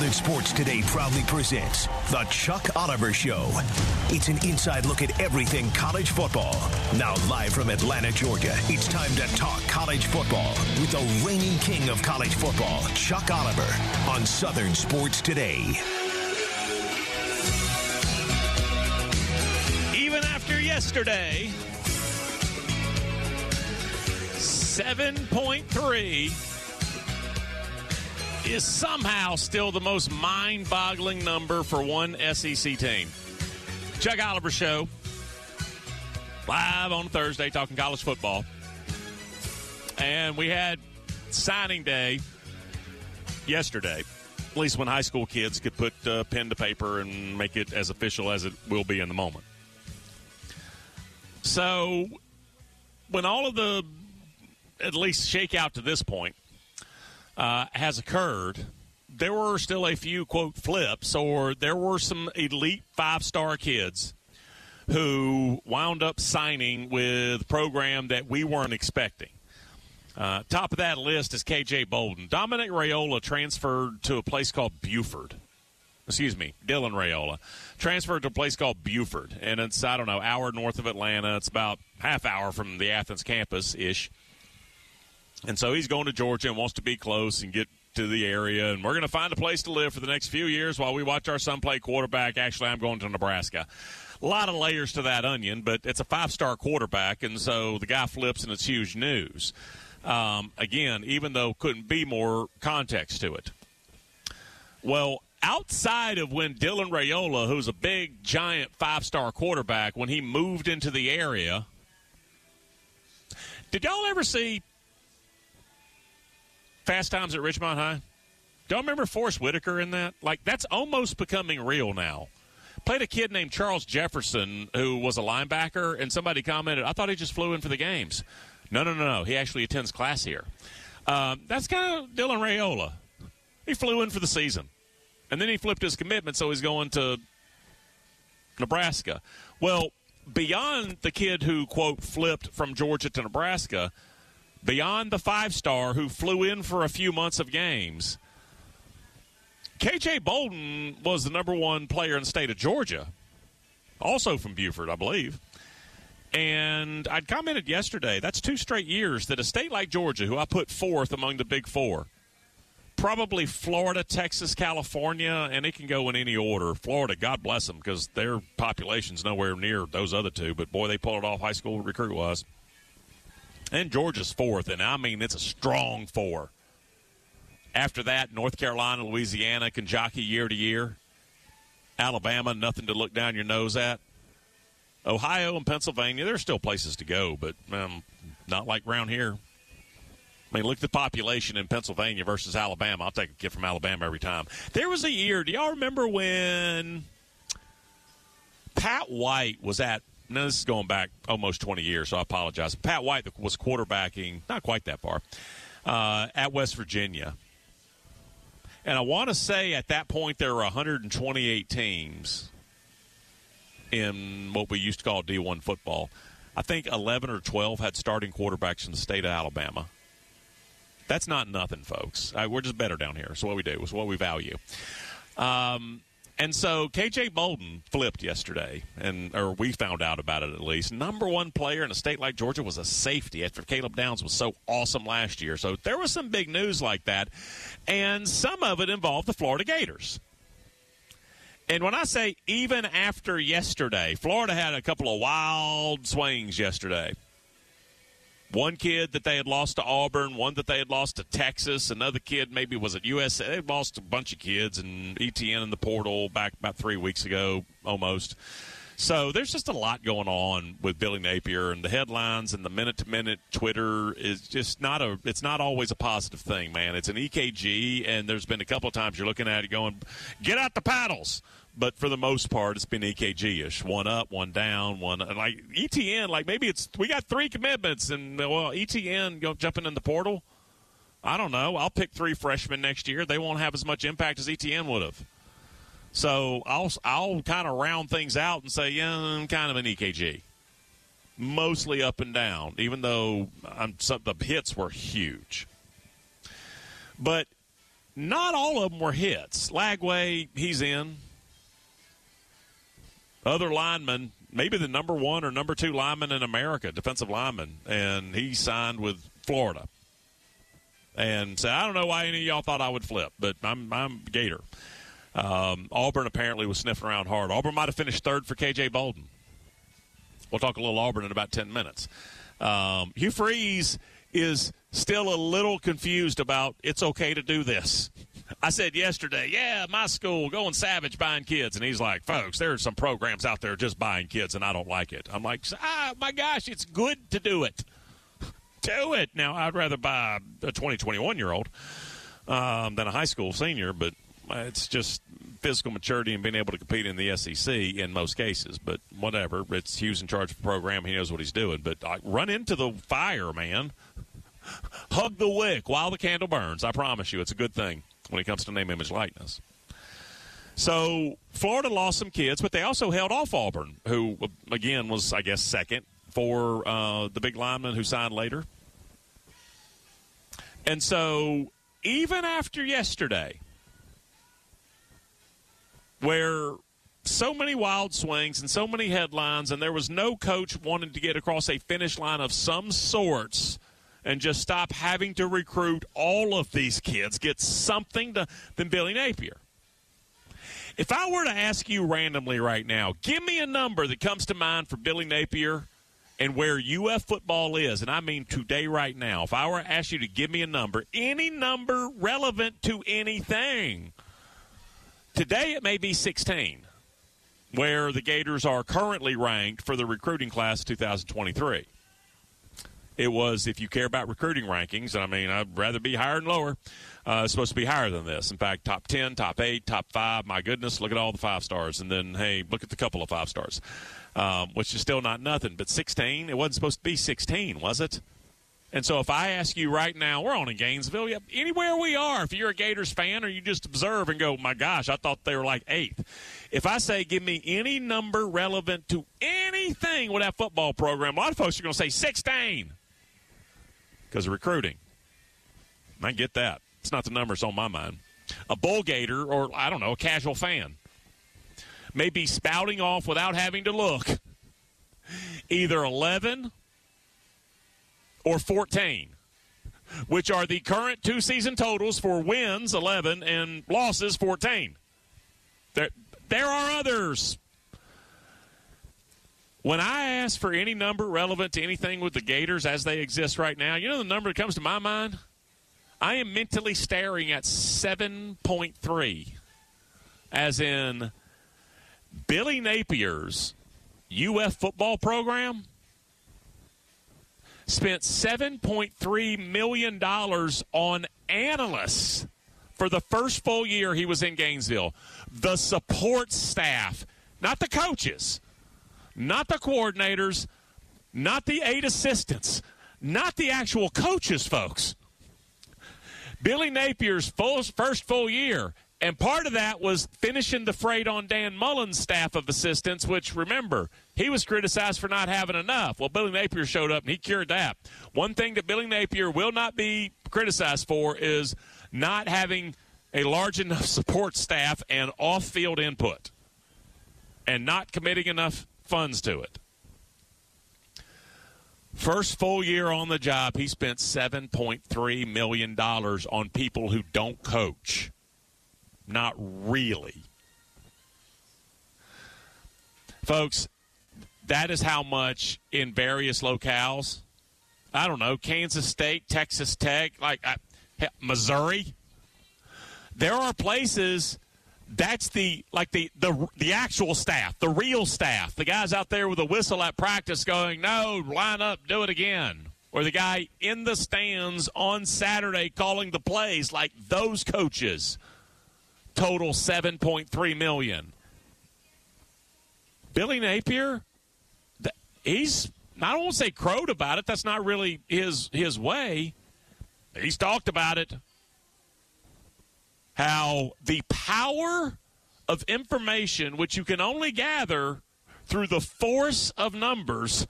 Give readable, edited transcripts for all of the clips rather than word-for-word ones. Southern Sports Today proudly presents The Chuck Oliver Show. It's an inside look at everything college football. Now live from Atlanta, Georgia, it's time to talk college football with the reigning king of college football, Chuck Oliver, on Southern Sports Today. Even after yesterday, 7.3 is somehow still the most mind-boggling number for one SEC team. Chuck Oliver Show, live on Thursday, talking college football. And we had signing day yesterday, at least when high school kids could put pen to paper and make it as official as it will be in the moment. So when all of the, at least shake out to this point, has occurred, there were still a few, quote, flips, or there were some elite five-star kids who wound up signing with a program that we weren't expecting. Top of that list is K.J. Bolden. Dominic Raiola transferred to a place called Buford. Excuse me, Dylan Raiola transferred to a place called Buford, and it's, I don't know, hour north of Atlanta. It's about half hour from the Athens campus-ish. And so he's going to Georgia and wants to be close and get to the area. And we're going to find a place to live for the next few years while we watch our son play quarterback. Actually, I'm going to Nebraska. A lot of layers to that onion, but it's a five-star quarterback. And so the guy flips, and it's huge news. Again, even though couldn't be more context to it. Well, outside of when Dylan Raiola, who's a big, giant five-star quarterback, when he moved into the area, did y'all ever see Fast Times at Richmond High? Don't remember Forrest Whitaker in that? Like, that's almost becoming real now. Played a kid named Charles Jefferson who was a linebacker, and somebody commented, I thought he just flew in for the games. No. He actually attends class here. That's kind of Dylan Raiola. He flew in for the season. And then he flipped his commitment, so he's going to Nebraska. Well, beyond the kid who, quote, flipped from Georgia to Nebraska, beyond the five-star who flew in for a few months of games, K.J. Bolden was the number one player in the state of Georgia, also from Buford, I believe. And I'd commented yesterday, that's two straight years that a state like Georgia, who I put fourth among the big four, probably Florida, Texas, California, and it can go in any order. Florida, God bless them, because their population's nowhere near those other two, but, boy, they pulled it off high school recruit-wise. And Georgia's fourth, and I mean it's a strong four. After that, North Carolina, Louisiana can jockey year to year. Alabama, nothing to look down your nose at. Ohio and Pennsylvania, there's still places to go, but not like round here. I mean, look at the population in Pennsylvania versus Alabama. I'll take a kid from Alabama every time. There was a year, do y'all remember when Pat White was at, now, this is going back almost 20 years, so I apologize. Pat White was quarterbacking, not quite that far, at West Virginia. And I want to say at that point there were 128 teams in what we used to call D1 football. I think 11 or 12 had starting quarterbacks in the state of Alabama. That's not nothing, folks. We're just better down here. It's what we do. It's what we value. And so K.J. Bolden flipped yesterday, or we found out about it at least. Number one player in a state like Georgia was a safety after Caleb Downs was so awesome last year. So there was some big news like that, and some of it involved the Florida Gators. And when I say even after yesterday, Florida had a couple of wild swings yesterday. One kid that they had lost to Auburn, one that they had lost to Texas, another kid maybe was at USC. They lost a bunch of kids, and ETN in the portal back about 3 weeks ago almost. So there's just a lot going on with Billy Napier, and the headlines and the minute-to-minute Twitter is just not a – it's not always a positive thing, man. It's an EKG, and there's been a couple of times you're looking at it going, get out the paddles. But for the most part, it's been EKG-ish. One up, one down, one – like ETN, like maybe it's – we got three commitments, and, well, ETN jumping in the portal. I don't know. I'll pick three freshmen next year. They won't have as much impact as ETN would have. So I'll kind of round things out and say, yeah, I'm kind of an EKG. Mostly up and down, even though the hits were huge. But not all of them were hits. Lagway, he's in. Other linemen, maybe the number one or number two lineman in America, defensive lineman, and he signed with Florida. And said, I don't know why any of y'all thought I would flip, but I'm Gator. Auburn apparently was sniffing around hard. Auburn might have finished third for K.J. Bolden. We'll talk a little Auburn in about 10 minutes. Hugh Freeze is still a little confused about it's okay to do this. I said yesterday, yeah, my school going savage buying kids. And he's like, folks, there are some programs out there just buying kids, and I don't like it. I'm like, my gosh, it's good to do it. Do it. Now, I'd rather buy a 21-year-old than a high school senior, but it's just physical maturity and being able to compete in the SEC in most cases. But whatever, it's Hugh's in charge of the program. He knows what he's doing. But run into the fire, man. Hug the wick while the candle burns. I promise you, it's a good thing when it comes to name, image, likeness. So Florida lost some kids, but they also held off Auburn, who, again, was, I guess, second for the big lineman who signed later. And so even after yesterday, where so many wild swings and so many headlines, and there was no coach wanting to get across a finish line of some sorts and just stop having to recruit all of these kids, get something than Billy Napier. If I were to ask you randomly right now, give me a number that comes to mind for Billy Napier and where UF football is, and I mean today right now, if I were to ask you to give me a number, any number relevant to anything, today it may be 16, where the Gators are currently ranked for the recruiting class 2023. It was, if you care about recruiting rankings, and I mean, I'd rather be higher and lower. It's supposed to be higher than this. In fact, top 10, top 8, top 5, my goodness, look at all the 5 stars. And then, hey, look at the couple of 5 stars, which is still not nothing. But 16, it wasn't supposed to be 16, was it? And so if I ask you right now, we're on in Gainesville, anywhere we are, if you're a Gators fan or you just observe and go, my gosh, I thought they were like 8th. If I say give me any number relevant to anything with that football program, a lot of folks are going to say 16 because of recruiting. I get that. It's not the numbers on my mind. A Bull Gator or, I don't know, a casual fan may be spouting off without having to look either 11 or 14, which are the current two-season totals for wins, 11, and losses, 14. There are others. When I ask for any number relevant to anything with the Gators as they exist right now, you know the number that comes to my mind? I am mentally staring at 7.3, as in Billy Napier's UF football program spent $7.3 million on analysts for the first full year he was in Gainesville. The support staff, not the coaches, not the coordinators, not the 8 assistants, not the actual coaches, folks. Billy Napier's first full year, and part of that was finishing the freight on Dan Mullen's staff of assistants, which, remember, he was criticized for not having enough. Well, Billy Napier showed up, and he cured that. One thing that Billy Napier will not be criticized for is not having a large enough support staff and off-field input and not committing enough funds to it. First full year on the job, he spent $7.3 million on people who don't coach. Not really. Folks, that is how much in various locales. I don't know, Kansas State, Texas Tech, Missouri. There are places that's the actual staff, the real staff, the guys out there with a whistle at practice going, no, line up, do it again. Or the guy in the stands on Saturday calling the plays, like those coaches, total $7.3 million. Billy Napier, he's, I don't want to say crowed about it. That's not really his way. He's talked about it. How the power of information, which you can only gather through the force of numbers,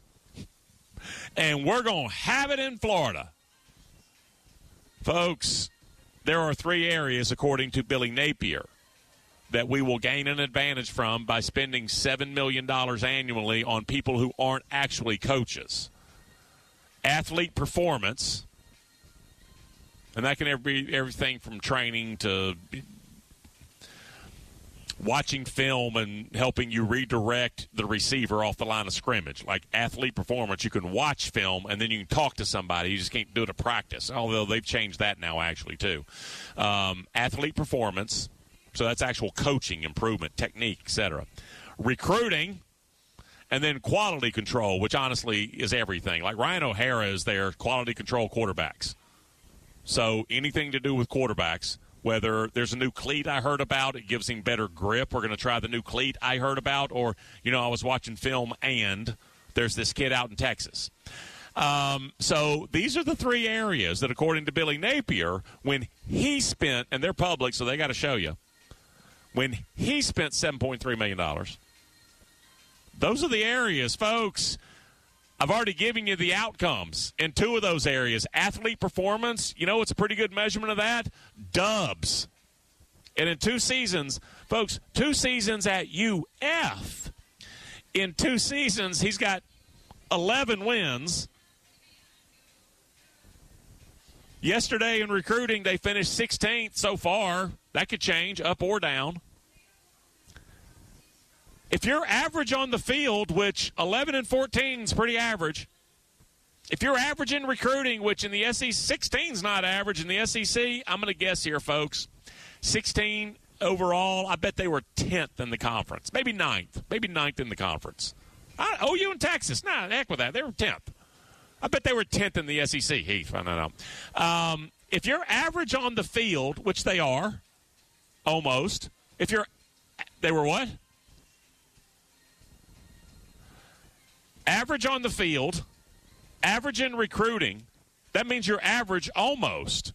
and we're going to have it in Florida. Folks, there are three areas, according to Billy Napier, that we will gain an advantage from by spending $7 million annually on people who aren't actually coaches. Athlete performance, and that can be everything from training to watching film and helping you redirect the receiver off the line of scrimmage. Like athlete performance, you can watch film, and then you can talk to somebody. You just can't do it at practice, although they've changed that now actually too. Athlete performance. So that's actual coaching, improvement, technique, etc. Recruiting, and then quality control, which honestly is everything. Like Ryan O'Hara is their quality control quarterbacks. So anything to do with quarterbacks, whether there's a new cleat I heard about, it gives him better grip. We're going to try the new cleat I heard about, or, you know, I was watching film and there's this kid out in Texas. So these are the three areas that, according to Billy Napier, when he spent, and they're public, so they got to show you, when he spent $7.3 million, those are the areas, folks. I've already given you the outcomes in two of those areas. Athlete performance, you know, it's a pretty good measurement of that. Dubs. And in two seasons, folks, two seasons at UF, in two seasons he's got 11 wins. Yesterday in recruiting, they finished 16th so far. That could change up or down. If you're average on the field, which 11 and 14 is pretty average, if you're average in recruiting, which in the SEC, 16 is not average in the SEC, I'm going to guess here, folks, 16 overall, I bet they were 10th in the conference, maybe 9th in the conference. OU and Texas, nah, heck with that, they were 10th. I bet they were 10th in the SEC, Heath, I don't know. If you're average on the field, which they are, almost, if you're, they were what? Average on the field, average in recruiting, that means you're average almost.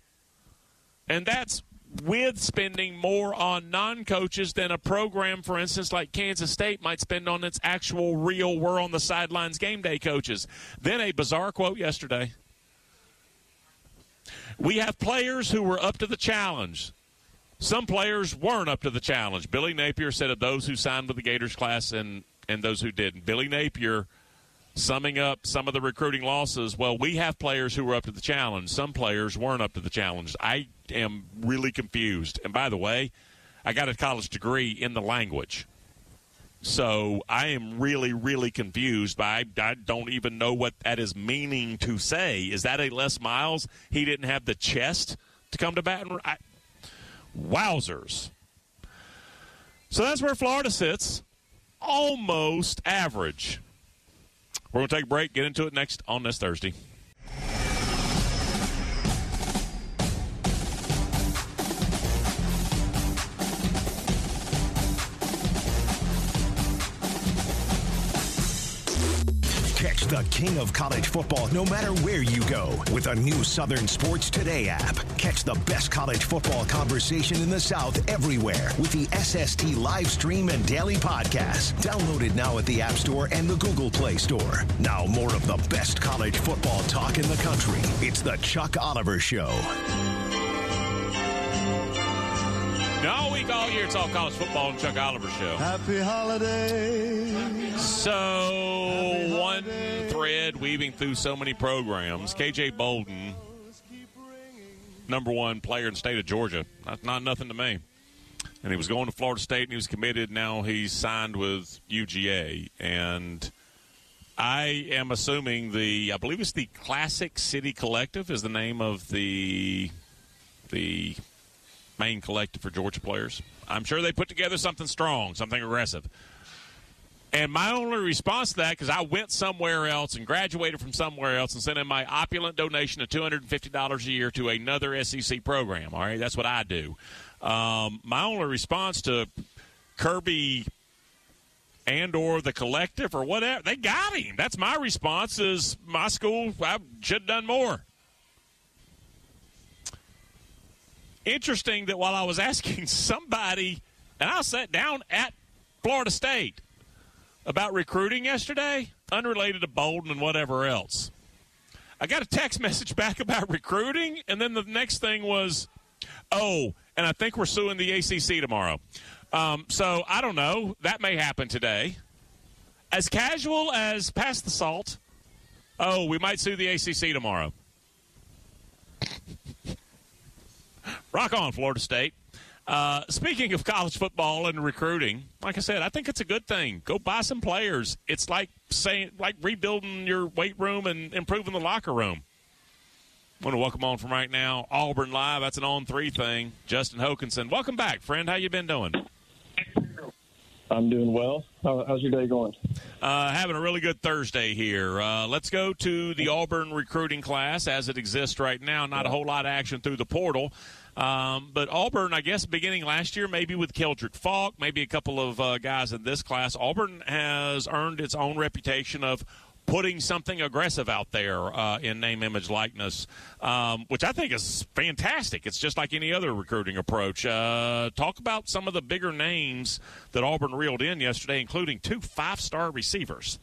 And that's with spending more on non-coaches than a program, for instance, like Kansas State might spend on its actual real we're-on-the-sidelines game day coaches. Then a bizarre quote yesterday. We have players who were up to the challenge. Some players weren't up to the challenge. Billy Napier said of those who signed with the Gators class and those who didn't. Billy Napier summing up some of the recruiting losses, well, we have players who were up to the challenge. Some players weren't up to the challenge. I am really confused. And by the way, I got a college degree in the language. So I am really, really confused by, I don't even know what that is meaning to say. Is that a Les Miles? He didn't have the chest to come to bat? Wowzers. So that's where Florida sits. Almost average. We're going to take a break, get into it next on this Thursday. Catch the king of college football no matter where you go with a new Southern Sports Today app. Catch the best college football conversation in the South everywhere with the SST live stream and daily podcast. Downloaded now at the App Store and the Google Play Store. Now more of the best college football talk in the country. It's the Chuck Oliver Show. All week, all year, it's all college football and Chuck Oliver Show. Happy holidays. So, one thread weaving through so many programs. K.J. Bolden, number one player in the state of Georgia. Not nothing to me. And he was going to Florida State, and he was committed. Now he's signed with UGA. And I am assuming I believe it's the Classic City Collective is the name of the main collective for Georgia players. I'm sure they put together something strong, something aggressive. And my only response to that, because I went somewhere else and graduated from somewhere else and sent in my opulent donation of $250 a year to another SEC program, all right? That's what I do. My only response to Kirby and or the collective or whatever, they got him. That's my response is my school, I should have done more. Interesting that while I was asking somebody, and I sat down at Florida State, about recruiting yesterday, unrelated to Bolden and whatever else. I got a text message back about recruiting, and then the next thing was, oh, and I think we're suing the ACC tomorrow. So, I don't know. That may happen today. As casual as pass the salt, oh, we might sue the ACC tomorrow. Rock on, Florida State. Speaking of college football and recruiting, like I said, I think it's a good thing. Go buy some players. It's like saying, like rebuilding your weight room and improving the locker room. I want to welcome on from right now Auburn Live. That's an on-three thing. Justin Hokanson, welcome back, friend. How you been doing? I'm doing well. How's your day going? Having a really good Thursday here. Let's go to the Auburn recruiting class as it exists right now. Not a whole lot of action through the portal. But Auburn, I guess, beginning last year, maybe with Keldrick Falk, maybe a couple of guys in this class, Auburn has earned its own reputation of putting something aggressive out there in name, image, likeness, which I think is fantastic. It's just like any other recruiting approach. Talk about some of the bigger names that Auburn reeled in yesterday, including 2 5-star receivers.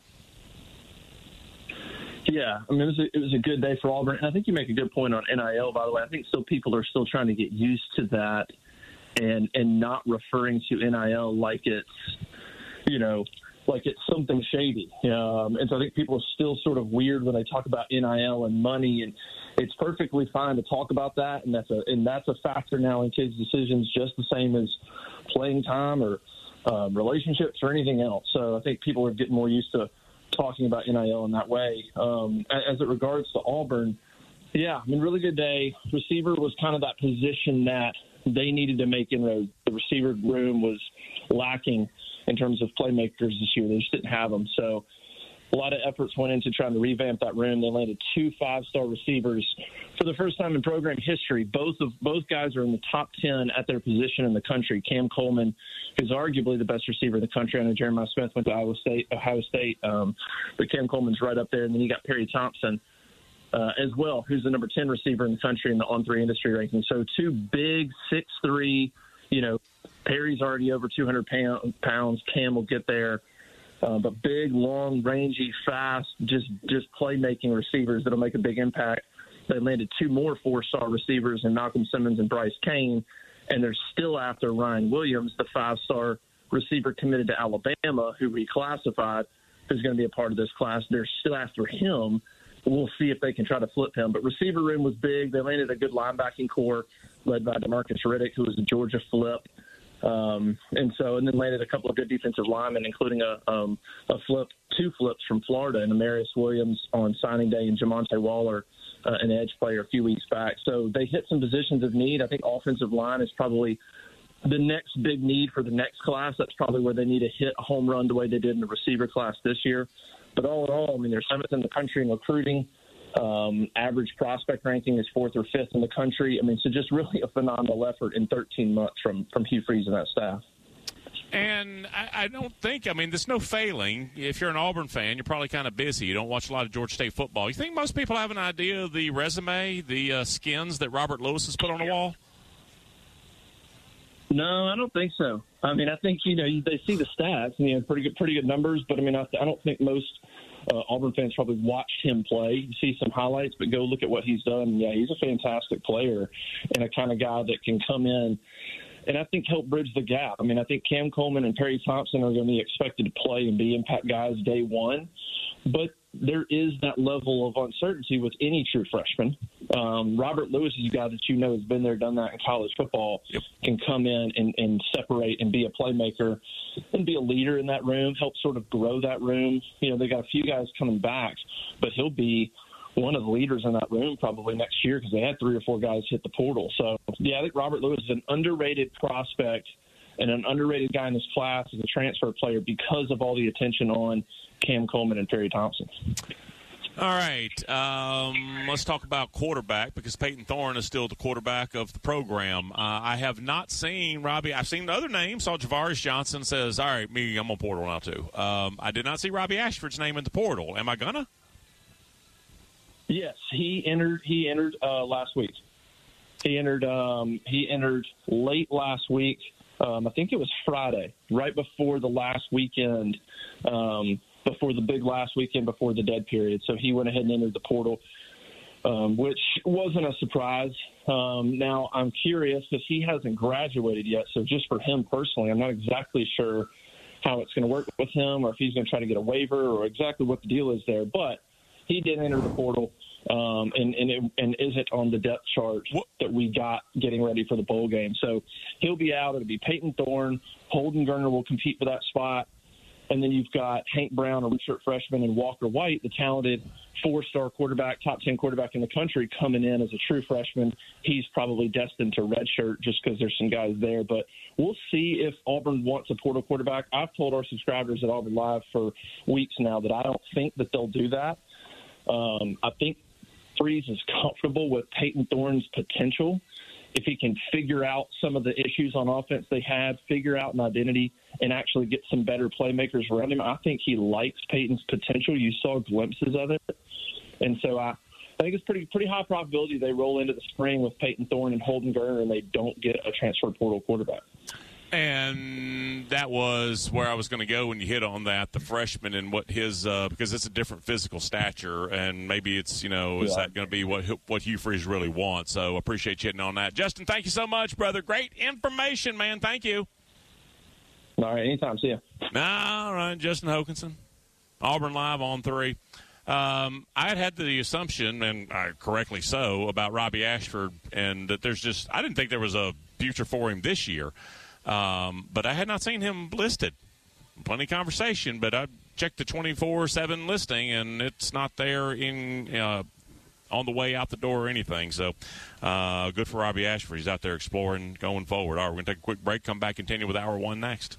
Yeah, I mean, it was a good day for Auburn. And I think you make a good point on NIL, by the way. I think people are still trying to get used to that and not referring to NIL like it's, like it's something shady. And so I think people are still sort of weird when they talk about NIL and money, and it's perfectly fine to talk about that. And that's a factor now in kids' decisions, just the same as playing time or relationships or anything else. So I think people are getting more used to talking about NIL in that way. As it regards to Auburn, yeah, I mean, really good day. Receiver was kind of that position that they needed to make inroads. The receiver room was lacking in terms of playmakers this year. They just didn't have them. So a lot of efforts went into trying to revamp that room. They landed 2 5-star receivers for the first time in program history. Both guys are in the top 10 at their position in the country. Cam Coleman, who's arguably the best receiver in the country. I know Jeremiah Smith went to Ohio State, but Cam Coleman's right up there. And then you got Perry Thompson as well, who's the number 10 receiver in the country in the on-three industry ranking. So two big 6'3", Perry's already over 200 pounds. Cam will get there. But big, long, rangy, fast, just playmaking receivers that'll make a big impact. They landed 2 more 4-star receivers in Malcolm Simmons and Bryce Kane, and they're still after Ryan Williams, the 5-star receiver committed to Alabama, who reclassified, who's going to be a part of this class. They're still after him. We'll see if they can try to flip him. But receiver room was big. They landed a good linebacking core led by DeMarcus Riddick, who was a Georgia flip. And then landed a couple of good defensive linemen, including a flip, 2 flips from Florida, and Amarius Williams on signing day, and Jamonte Waller, an edge player, a few weeks back. So they hit some positions of need. I think offensive line is probably the next big need for the next class. That's probably where they need to hit a home run the way they did in the receiver class this year. But all in all, I mean, they're 7th in the country in recruiting. Average prospect ranking is 4th or 5th in the country. I mean, so just really a phenomenal effort in 13 months from Hugh Freeze and that staff. And I don't think, I mean, there's no failing. If you're an Auburn fan, you're probably kind of busy. You don't watch a lot of Georgia State football. You think most people have an idea of the resume, the skins that Robert Lewis has put on the wall? No, I don't think so. I mean, I think, they see the stats, and pretty good numbers. But, I mean, I don't think most Auburn fans probably watched him play. You see some highlights, but go look at what he's done. Yeah, he's a fantastic player and a kind of guy that can come in and I think help bridge the gap. I mean, I think Cam Coleman and Perry Thompson are going to be expected to play and be impact guys day one. But there is that level of uncertainty with any true freshman. Robert Lewis is a guy that has been there, done that in college football, can come in and separate and be a playmaker and be a leader in that room, help sort of grow that room. They got a few guys coming back, but he'll be one of the leaders in that room probably next year because they had 3 or 4 guys hit the portal. So, yeah, I think Robert Lewis is an underrated prospect and an underrated guy in this class as a transfer player because of all the attention on Cam Coleman and Perry Thompson. All right, let's talk about quarterback because Peyton Thorne is still the quarterback of the program. I have not seen Robbie. I've seen the other name. Saw Javaris Johnson says, all right, me, I'm on portal now too. I did not see Robbie Ashford's name in the portal. Am I gonna? Yes, he entered last week. He entered late last week. I think it was Friday, right before the last weekend, before the big last weekend, before the dead period. So he went ahead and entered the portal, which wasn't a surprise. Now, I'm curious because he hasn't graduated yet. So just for him personally, I'm not exactly sure how it's going to work with him or if he's going to try to get a waiver or exactly what the deal is there. But he did enter the portal. And isn't on the depth chart that we got getting ready for the bowl game. So he'll be out. It'll be Peyton Thorne. Holden Garner will compete for that spot. And then you've got Hank Brown, a redshirt freshman, and Walker White, the talented 4-star quarterback, top 10 quarterback in the country, coming in as a true freshman. He's probably destined to redshirt just because there's some guys there. But we'll see if Auburn wants a portal quarterback. I've told our subscribers at Auburn Live for weeks now that I don't think that they'll do that. I think Freeze is comfortable with Peyton Thorne's potential. If he can figure out some of the issues on offense they had, figure out an identity, and actually get some better playmakers around him, I think he likes Peyton's potential. You saw glimpses of it. And so I think it's pretty high probability they roll into the spring with Peyton Thorne and Holden Garner and they don't get a transfer portal quarterback. And that was where I was going to go when you hit on that, the freshman and what his because it's a different physical stature, and maybe it's, is that going to be what Hugh Freeze really wants? So I appreciate you hitting on that. Justin, thank you so much, brother. Great information, man. Thank you. All right, anytime. See you. All right, Justin Hokanson, Auburn Live on 3. I had the assumption, and correctly so, about Robbie Ashford, and that there's just – I didn't think there was a future for him this year. But I had not seen him listed. Plenty of conversation, but I checked the 24/7 listing, and it's not there in on the way out the door or anything. So good for Robbie Ashford. He's out there exploring going forward. All right, we're going to take a quick break, come back, continue with Hour 1 next.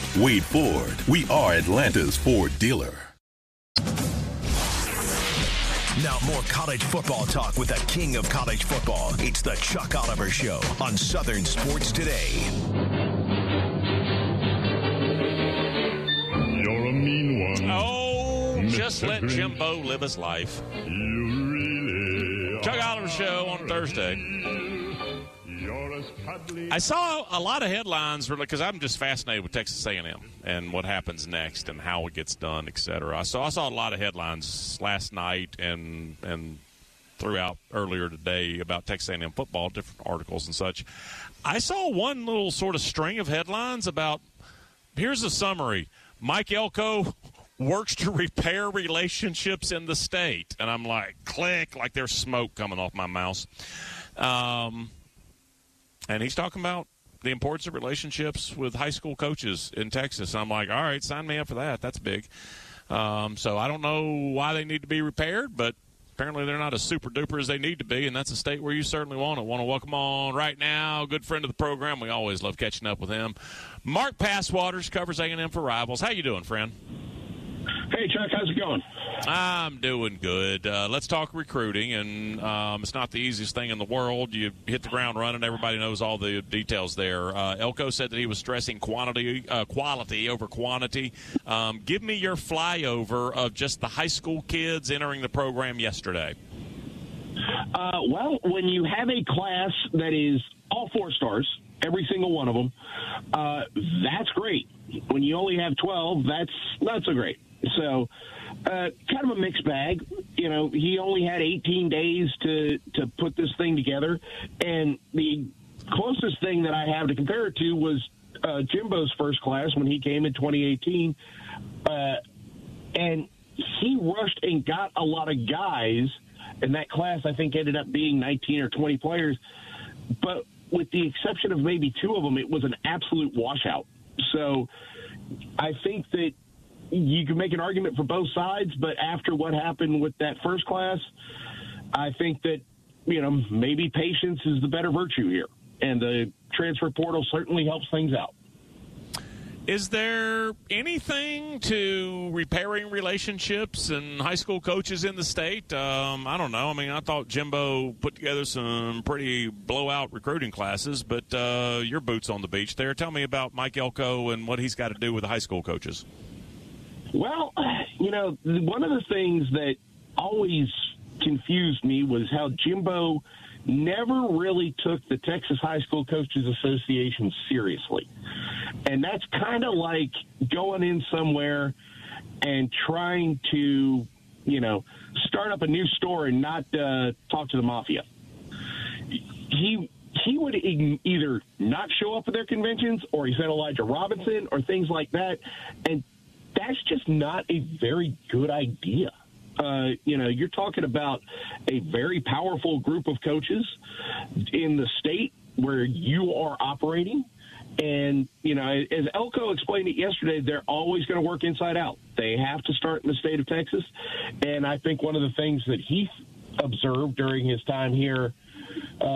Wade Ford. We are Atlanta's Ford dealer. Now more college football talk with the king of college football. It's the Chuck Oliver Show on Southern Sports Today. You're a mean one. Oh, Mr. just let Jimbo live his life. You really Chuck Oliver Show on Thursday. I saw a lot of headlines really because I'm just fascinated with Texas A&M and what happens next and how it gets done, et cetera. So I saw a lot of headlines last night and throughout earlier today about Texas A&M football, different articles and such. I saw one little sort of string of headlines about, here's a summary, Mike Elko works to repair relationships in the state. And I'm like, click, like there's smoke coming off my mouse. And he's talking about the importance of relationships with high school coaches in Texas. I'm like, all right, sign me up for that. That's big. So I don't know why they need to be repaired, but apparently they're not as super-duper as they need to be, and that's a state where you certainly want to. Want to welcome on right now, good friend of the program. We always love catching up with him. Mark Passwaters covers A&M for Rivals. How you doing, friend? Hey, Chuck, how's it going? I'm doing good. Let's talk recruiting, and it's not the easiest thing in the world. You hit the ground running. Everybody knows all the details there. Elko said that he was stressing quality over quantity. Give me your flyover of just the high school kids entering the program yesterday. Well, when you have a class that is all four stars, every single one of them, that's great. When you only have 12, that's not so great. So kind of a mixed bag. You know, he only had 18 days to put this thing together. And the closest thing that I have to compare it to was Jimbo's first class when he came in 2018. And he rushed and got a lot of guys. And that class, I think, ended up being 19 or 20 players. But with the exception of maybe two of them, it was an absolute washout. So I think that you can make an argument for both sides, but after what happened with that first class, I think that, you know, maybe patience is the better virtue here, and the transfer portal certainly helps things out. Is there anything to repairing relationships and high school coaches in the state? I don't know. I mean, I thought Jimbo put together some pretty blowout recruiting classes, but your boots on the beach there. Tell me about Mike Elko and what he's got to do with the high school coaches. Well, you know, one of the things that always confused me was how Jimbo never really took the Texas High School Coaches Association seriously. And that's kind of like going in somewhere and trying to, you know, start up a new store and not talk to the mafia. He would either not show up at their conventions, or he sent Elijah Robinson or things like that. And that's just not a very good idea. You know, you're talking about a very powerful group of coaches in the state where you are operating. And, you know, as Elko explained it yesterday, they're always going to work inside out. They have to start in the state of Texas. And I think one of the things that he observed during his time here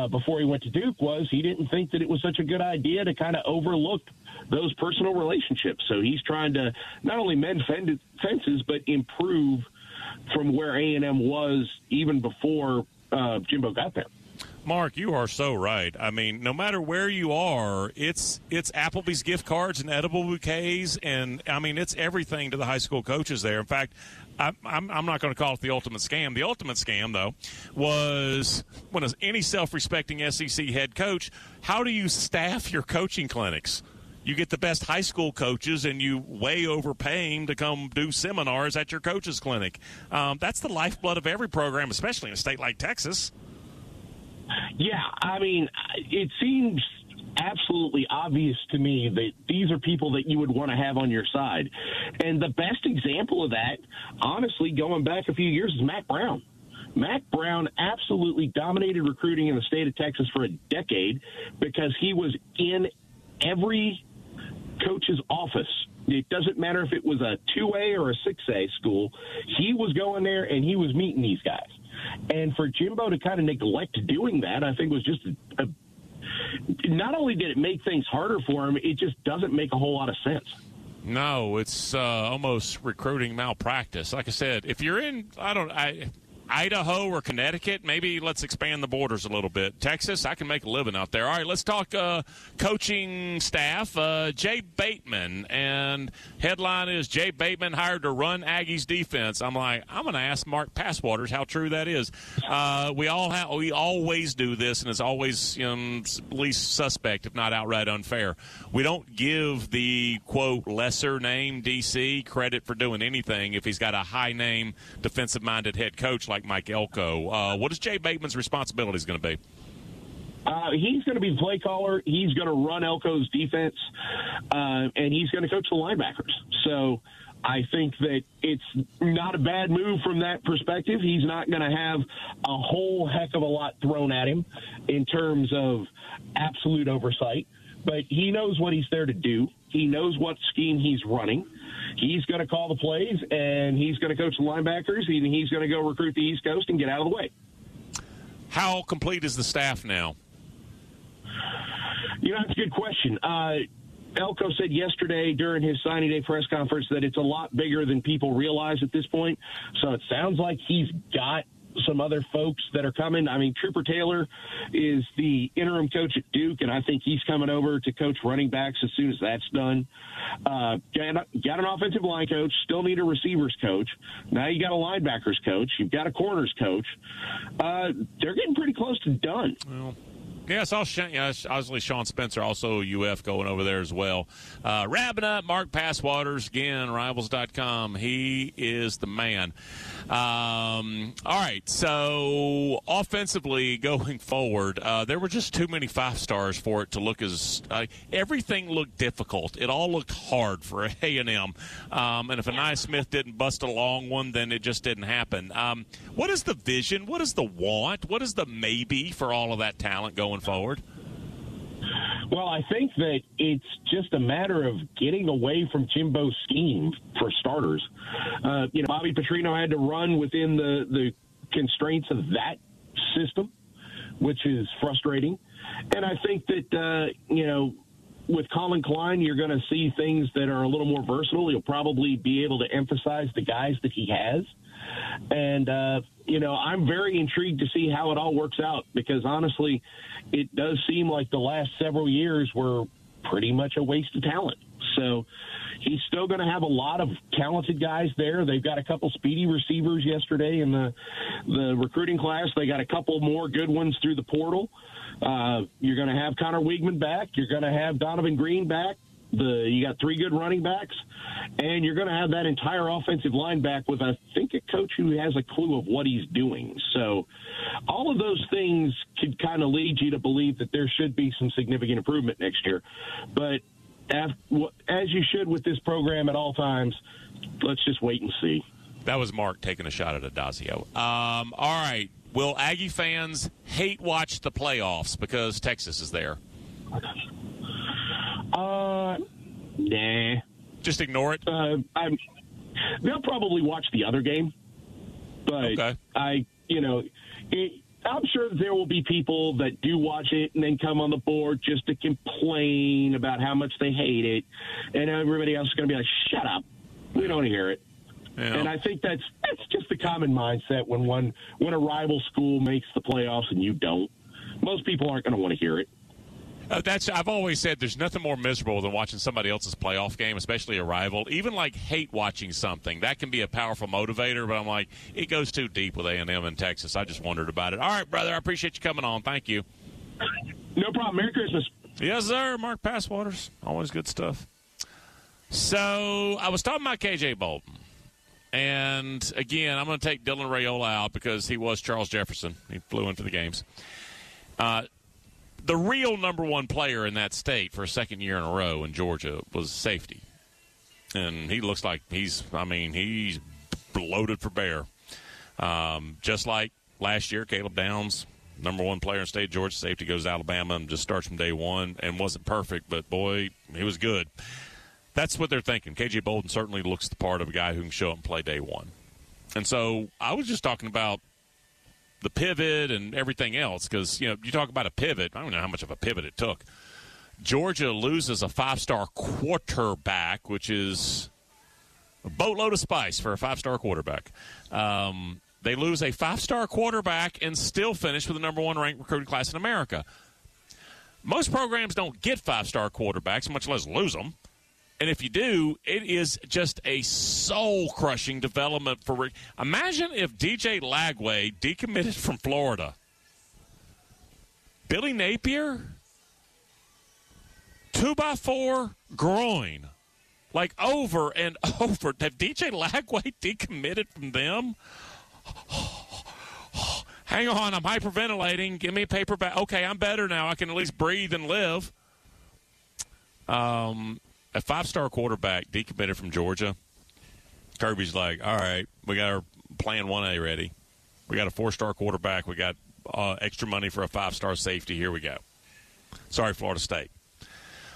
before he went to Duke was he didn't think that it was such a good idea to kind of overlook those personal relationships. So he's trying to not only mend fences, but improve from where A&M was even before Jimbo got there. Mark, you are so right. I mean, no matter where you are, it's Applebee's gift cards and edible bouquets, and, I mean, it's everything to the high school coaches there. In fact, I'm not going to call it the ultimate scam. The ultimate scam, though, was when any self-respecting SEC head coach, how do you staff your coaching clinics? You get the best high school coaches, and you way overpay them to come do seminars at your coaches' clinic. That's the lifeblood of every program, especially in a state like Texas. Yeah, I mean, it seems absolutely obvious to me that these are people that you would want to have on your side. And the best example of that, honestly, going back a few years, is Mack Brown. Mack Brown absolutely dominated recruiting in the state of Texas for a decade because he was in every coach's office. It doesn't matter if it was a 2A or a 6A school. He was going there, and he was meeting these guys. And for Jimbo to kind of neglect doing that, I think was just not only did it make things harder for him, it just doesn't make a whole lot of sense. No, it's almost recruiting malpractice. Like I said, if you're in, Idaho or Connecticut, maybe let's expand the borders a little bit. Texas, I can make a living out there. All right, let's talk coaching staff. Jay Bateman, and headline is Jay Bateman hired to run Aggies defense. I'm like, I'm going to ask Mark Passwaters how true that is. We always do this, and it's always least suspect, if not outright unfair. We don't give the, quote, lesser name DC credit for doing anything if he's got a high-name defensive-minded head coach like Mike Elko. What is Jay Bateman's responsibilities going to be? He's going to be the play caller. He's going to run Elko's defense, and he's going to coach the linebackers. So I think that it's not a bad move from that perspective. He's not going to have a whole heck of a lot thrown at him in terms of absolute oversight, but he knows what he's there to do. He knows what scheme he's running. he's going to call the plays, and he's going to coach the linebackers, and he's going to go recruit the East Coast and get out of the way. How complete is the staff now? You know, that's a good question. Elko said yesterday during his signing day press conference that it's a lot bigger than people realize at this point. So it sounds like he's got some other folks that are coming. I mean, Trooper Taylor is the interim coach at Duke, and I think he's coming over to coach running backs as soon as that's done. Got an offensive line coach, still need a receivers coach. Now you got a linebackers coach. You've got a corners coach. They're getting pretty close to done. Well. Yeah, I saw obviously Sean Spencer, also UF, going over there as well. Rabina, Mark Passwaters, again, Rivals.com. He is the man. All right, so offensively going forward, there were just too many five-stars for it to look as everything looked difficult. It all looked hard for A&M. And if Anaya Smith didn't bust a long one, then it just didn't happen. What is the vision? What is the want? What is the maybe for all of that talent going forward? Well, I think that it's just a matter of getting away from Jimbo's scheme for starters. You know, Bobby Petrino had to run within the constraints of that system, which is frustrating. And I think that, you know, with Colin Klein, you're going to see things that are a little more versatile. He'll probably be able to emphasize the guys that he has. And, you know, I'm very intrigued to see how it all works out because, honestly, it does seem like the last several years were pretty much a waste of talent. So he's still going to have a lot of talented guys there. They've got a couple speedy receivers yesterday in the recruiting class. They got a couple more good ones through the portal. You're going to have Connor Wiegman back. You're going to have Donovan Green back. You got three good running backs, and you're going to have that entire offensive line back with, I think, a coach who has a clue of what he's doing. So all of those things could kind of lead you to believe that there should be some significant improvement next year. But as you should with this program at all times, let's just wait and see. That was Mark taking a shot at Adazio. All right. Will Aggie fans hate watch the playoffs because Texas is there? Nah. Just ignore it? They'll probably watch the other game. But, okay. I'm sure there will be people that do watch it and then come on the board just to complain about how much they hate it. And everybody else is going to be like, shut up. We don't hear it. Yeah. And I think that's just the common mindset when a rival school makes the playoffs and you don't. Most people aren't going to want to hear it. I've always said there's nothing more miserable than watching somebody else's playoff game, especially a rival. Even, like, hate watching something. That can be a powerful motivator, but I'm like, it goes too deep with A&M in Texas. I just wondered about it. All right, brother, I appreciate you coming on. Thank you. No problem. Merry Christmas. Yes, sir. Mark Passwaters. Always good stuff. So I was talking about K.J. Bolden. And, again, I'm going to take Dylan Raiola out because he was Charles Jefferson. He flew into the games. The real number one player in that state for a second year in a row in Georgia was safety. And he looks like he's bloated for bear. Just like last year, Caleb Downs, number one player in state Georgia, safety goes to Alabama and just starts from day one and wasn't perfect, but, boy, he was good. That's what they're thinking. K.J. Bolden certainly looks the part of a guy who can show up and play day one. And so I was just talking about the pivot and everything else, because, you know, you talk about a pivot. I don't know how much of a pivot it took. Georgia loses a five-star quarterback, which is a boatload of spice for a five-star quarterback. They lose a five-star quarterback and still finish with the number one ranked recruiting class in America. Most programs don't get five-star quarterbacks, much less lose them. And if you do, it is just a soul-crushing development for Rick. Imagine if DJ Lagway decommitted from Florida. Billy Napier, 2x4 groin, like over and over. Have DJ Lagway decommitted from them? Hang on, I'm hyperventilating. Give me a paper bag. Okay, I'm better now. I can at least breathe and live. A five-star quarterback decommitted from Georgia. Kirby's like, all right, we got our plan 1A ready. We got a four-star quarterback. We got extra money for a five-star safety. Here we go. Sorry, Florida State.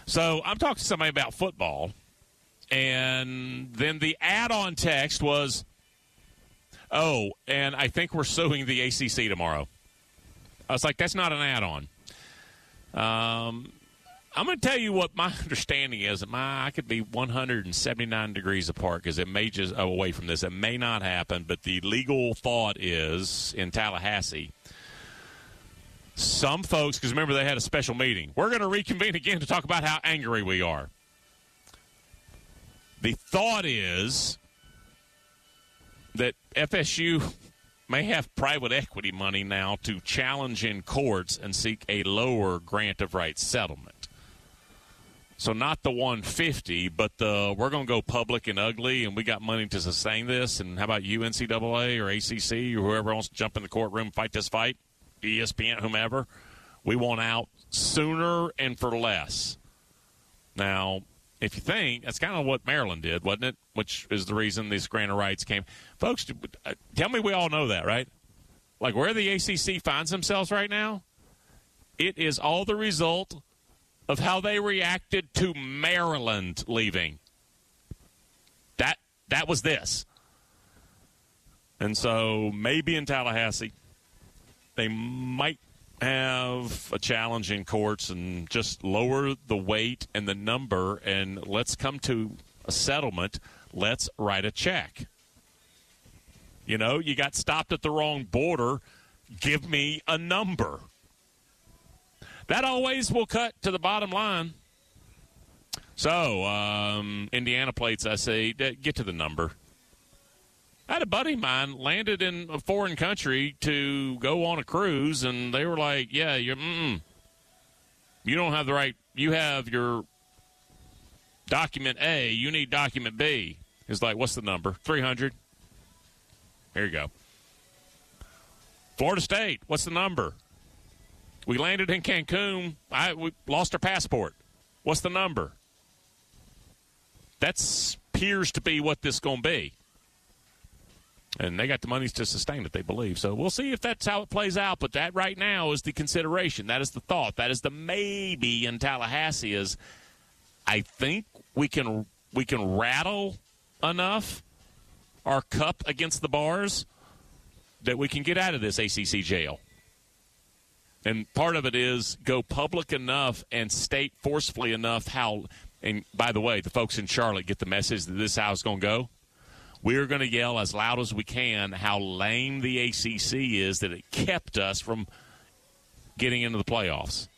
So I'm talking to somebody about football, And then the add-on text was, oh, and I think we're suing the ACC tomorrow. I was like, that's not an add-on. I'm going to tell you what my understanding is. I could be 179 degrees apart because it may just away from this. It may not happen, but the legal thought is in Tallahassee, some folks, because remember they had a special meeting. We're going to reconvene again to talk about how angry we are. The thought is that FSU may have private equity money now to challenge in courts and seek a lower grant of rights settlement. So not the 150, but the we're going to go public and ugly, and we got money to sustain this, and how about you, NCAA or ACC or whoever wants to jump in the courtroom and fight this fight, ESPN, whomever. We want out sooner and for less. Now, if you think, that's kind of what Maryland did, wasn't it? Which is the reason these grant of rights came. Folks, tell me we all know that, right? Like where the ACC finds themselves right now, it is all the result of how they reacted to Maryland leaving. That was this. And so maybe in Tallahassee, they might have a challenge in courts and just lower the weight and the number and let's come to a settlement. Let's write a check. You know, you got stopped at the wrong border. Give me a number. That always will cut to the bottom line. So, Indiana plates, I say, get to the number. I had a buddy of mine landed in a foreign country to go on a cruise, and they were like, yeah, you don't have the right. You have your document A. You need document B. It's like, what's the number? 300. Here you go. Florida State, what's the number? We landed in Cancun. We lost our passport. What's the number? That appears to be what this is going to be. And they got the money to sustain it, they believe. So we'll see if that's how it plays out. But that right now is the consideration. That is the thought. That is the maybe in Tallahassee is I think we can rattle enough our cup against the bars that we can get out of this ACC jail. And part of it is go public enough and state forcefully enough how – and by the way, the folks in Charlotte get the message that this is how it's going to go. We're going to yell as loud as we can how lame the ACC is that it kept us from getting into the playoffs.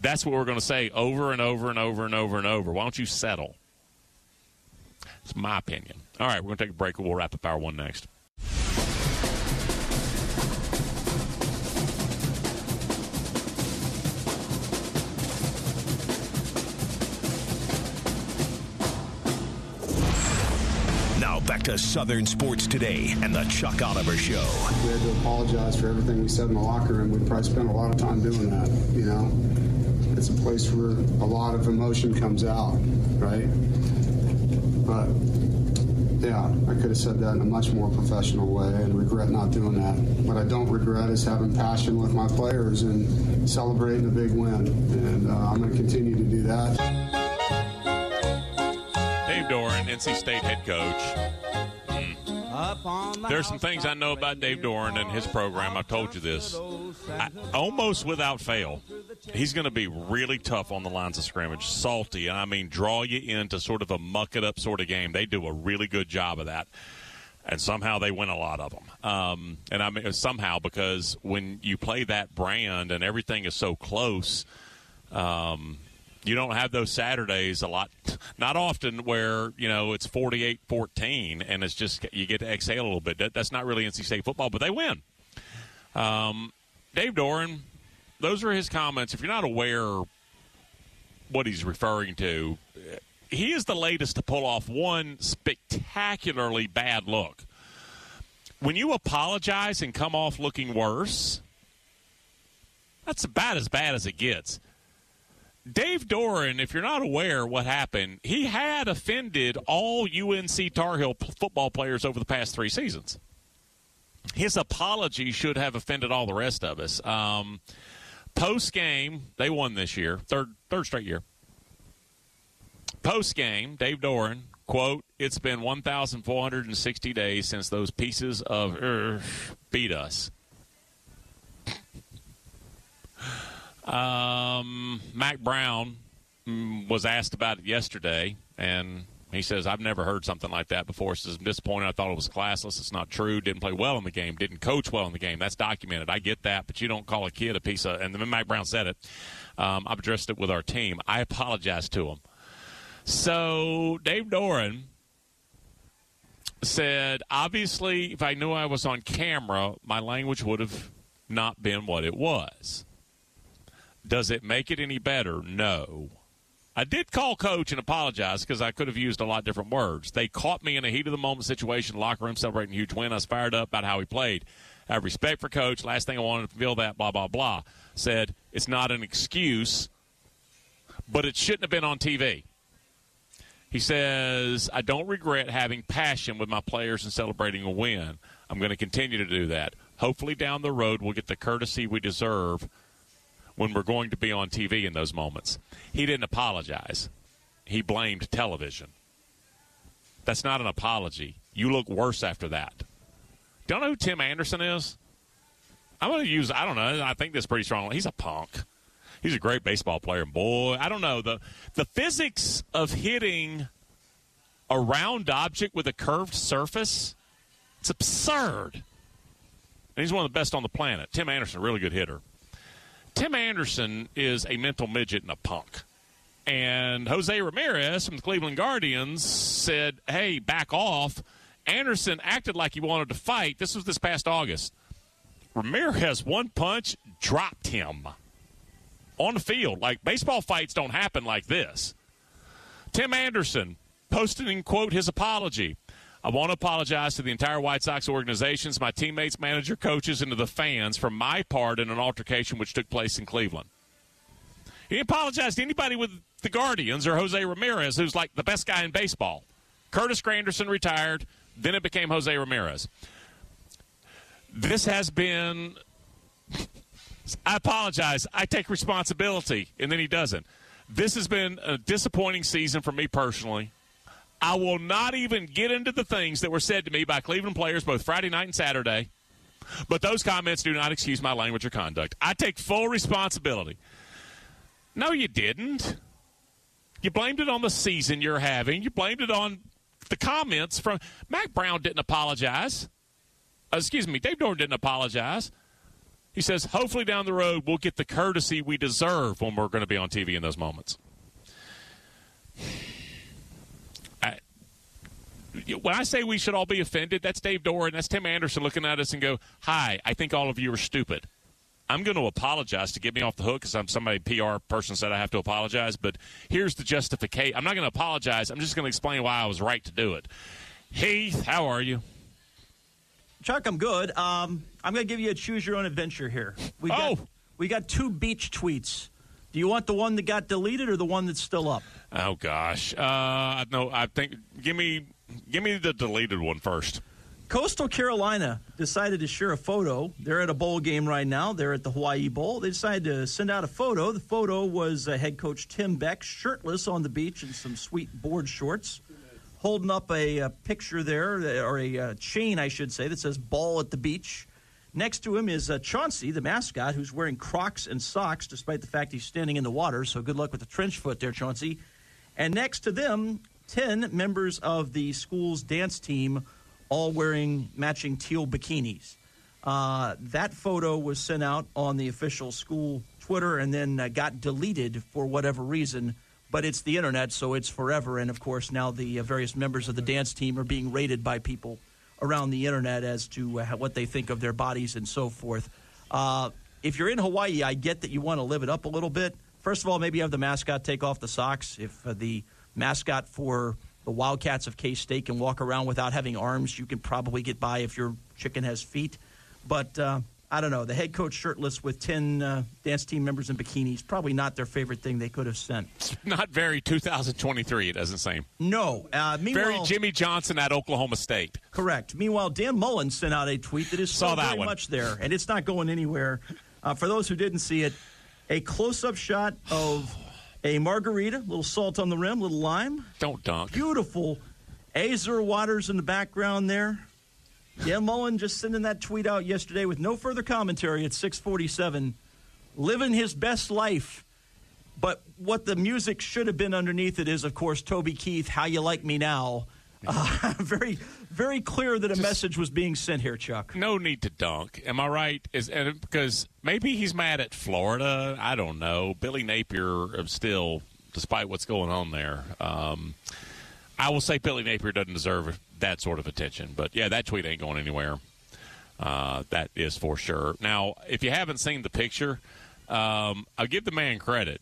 That's what we're going to say over and over and over and over and over. Why don't you settle? It's my opinion. All right, we're going to take a break. We'll wrap up Hour 1 next. Back to Southern Sports Today and the Chuck Oliver Show. We had to apologize for everything we said in the locker room. We probably spent a lot of time doing that, you know. It's a place where a lot of emotion comes out, right? But, yeah, I could have said that in a much more professional way and regret not doing that. What I don't regret is having passion with my players and celebrating a big win. And I'm going to continue to do that. Dave Doeren, NC State head coach. There's some things I know about Dave Doeren and his program. I've told you this. Almost without fail, he's going to be really tough on the lines of scrimmage, salty, and I mean draw you into sort of a muck-it-up sort of game. They do a really good job of that, and somehow they win a lot of them. And I mean somehow because when you play that brand and everything is so close – you don't have those Saturdays a lot, not often where, you know, it's 48-14 and it's just you get to exhale a little bit. That's not really NC State football, but they win. Dave Doeren, those are his comments. If you're not aware what he's referring to, he is the latest to pull off one spectacularly bad look. When you apologize and come off looking worse, that's about as bad as it gets. Dave Doeren, if you're not aware what happened, he had offended all UNC Tar Heel football players over the past three seasons. His apology should have offended all the rest of us. Post-game, they won this year, third straight year. Post-game, Dave Doeren Quote, it's been 1,460 days since those pieces of beat us. Mack Brown was asked about it yesterday, and he says, I've never heard something like that before. He says, I'm disappointed. I thought it was classless. It's not true. Didn't play well in the game. Didn't coach well in the game. That's documented. I get that, but you don't call a kid a piece of – and then Mack Brown said it. I've addressed it with our team. I apologize to him. So Dave Doeren said, obviously, if I knew I was on camera, my language would have not been what it was. Does it make it any better? No. I did call coach and apologize because I could have used a lot different words. They caught me in a heat-of-the-moment situation, locker room, celebrating a huge win. I was fired up about how he played. I have respect for coach. Last thing I wanted to feel that, blah, blah, blah. Said it's not an excuse, but it shouldn't have been on TV. He says, I don't regret having passion with my players and celebrating a win. I'm going to continue to do that. Hopefully down the road we'll get the courtesy we deserve when we're going to be on TV in those moments. He didn't apologize. He blamed television. That's not an apology. You look worse after that. Don't know who Tim Anderson is? I'm going to use, I don't know, I think this pretty strongly. He's a punk. He's a great baseball player. Boy, I don't know. The physics of hitting a round object with a curved surface, it's absurd. And he's one of the best on the planet. Tim Anderson, really good hitter. Tim Anderson is a mental midget and a punk. And Jose Ramirez from the Cleveland Guardians said, hey, back off. Anderson acted like he wanted to fight. This was this past August. Ramirez, one punch, dropped him. On the field. Like, baseball fights don't happen like this. Tim Anderson posted in, quote, his apology. I want to apologize to the entire White Sox organizations, my teammates, manager, coaches, and to the fans for my part in an altercation which took place in Cleveland. He apologized to anybody with the Guardians or Jose Ramirez, who's like the best guy in baseball. Curtis Granderson retired. Then it became Jose Ramirez. This has been... I apologize. I take responsibility, and then he doesn't. This has been a disappointing season for me personally. I will not even get into the things that were said to me by Cleveland players both Friday night and Saturday, but those comments do not excuse my language or conduct. I take full responsibility. No, you didn't. You blamed it on the season you're having. You blamed it on the comments from – Mack Brown didn't apologize. Dave Doeren didn't apologize. He says, hopefully down the road we'll get the courtesy we deserve when we're going to be on TV in those moments. When I say we should all be offended, that's Dave Doeren, that's Tim Anderson looking at us and go, hi, I think all of you are stupid. I'm going to apologize to get me off the hook because I'm somebody, PR person said I have to apologize, but here's the justification. I'm not going to apologize. I'm just going to explain why I was right to do it. Heath, how are you? Chuck, I'm good. I'm going to give you a choose-your-own-adventure here. We got two beach tweets. Do you want the one that got deleted or the one that's still up? Oh, gosh. No, I think – give me the deleted one first. Coastal Carolina decided to share a photo. They're at a bowl game right now. They're at the Hawaii Bowl. They decided to send out a photo. The photo was head coach Tim Beck shirtless on the beach in some sweet board shorts, holding up a picture there, or a chain, I should say, that says ball at the beach. Next to him is Chauncey, the mascot, who's wearing Crocs and socks, despite the fact he's standing in the water. So good luck with the trench foot there, Chauncey. And next to them, 10 members of the school's dance team, all wearing matching teal bikinis. That photo was sent out on the official school Twitter and then got deleted for whatever reason. But it's the internet, so it's forever. And, of course, now the various members of the dance team are being rated by people around the internet as to what they think of their bodies and so forth. If you're in Hawaii, I get that you want to live it up a little bit. First of all, maybe have the mascot take off the socks. If the mascot for the Wildcats of K-State can walk around without having arms, you can probably get by if your chicken has feet. But I don't know. The head coach shirtless with 10 dance team members in bikinis, probably not their favorite thing they could have sent. It's not very 2023, it doesn't seem. No. Very Jimmy Johnson at Oklahoma State. Correct. Meanwhile, Dan Mullen sent out a tweet that is so very much there, and it's not going anywhere. For those who didn't see it, a close-up shot of a margarita, a little salt on the rim, a little lime. Don't dunk. Beautiful Azure Waters in the background there. Yeah, Mullen just sending that tweet out yesterday with no further commentary at 6:47. Living his best life. But what the music should have been underneath it is, of course, Toby Keith, How You Like Me Now. Very, very clear that a message was being sent here, Chuck. No need to dunk. Am I right? Because maybe he's mad at Florida. I don't know. Billy Napier still, despite what's going on there. I will say Billy Napier doesn't deserve that sort of attention. But, yeah, that tweet ain't going anywhere. That is for sure. Now, if you haven't seen the picture, I'll give the man credit.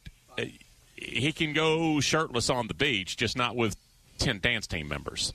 He can go shirtless on the beach, just not with 10 dance team members.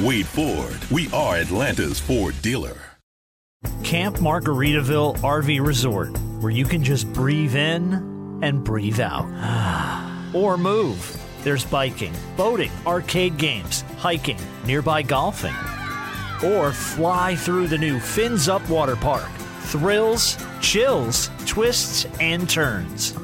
Wade Ford. We are Atlanta's Ford dealer. Camp Margaritaville RV Resort, where you can just breathe in and breathe out. Or move. There's biking, boating, arcade games, hiking, nearby golfing. Or fly through the new Fins Up Water Park. Thrills, chills, twists, and turns.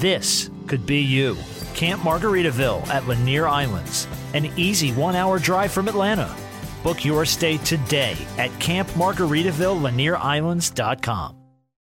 This could be you. Camp Margaritaville at Lanier Islands, an easy 1-hour drive from Atlanta. Book your stay today at CampMargaritavilleLanierIslands.com.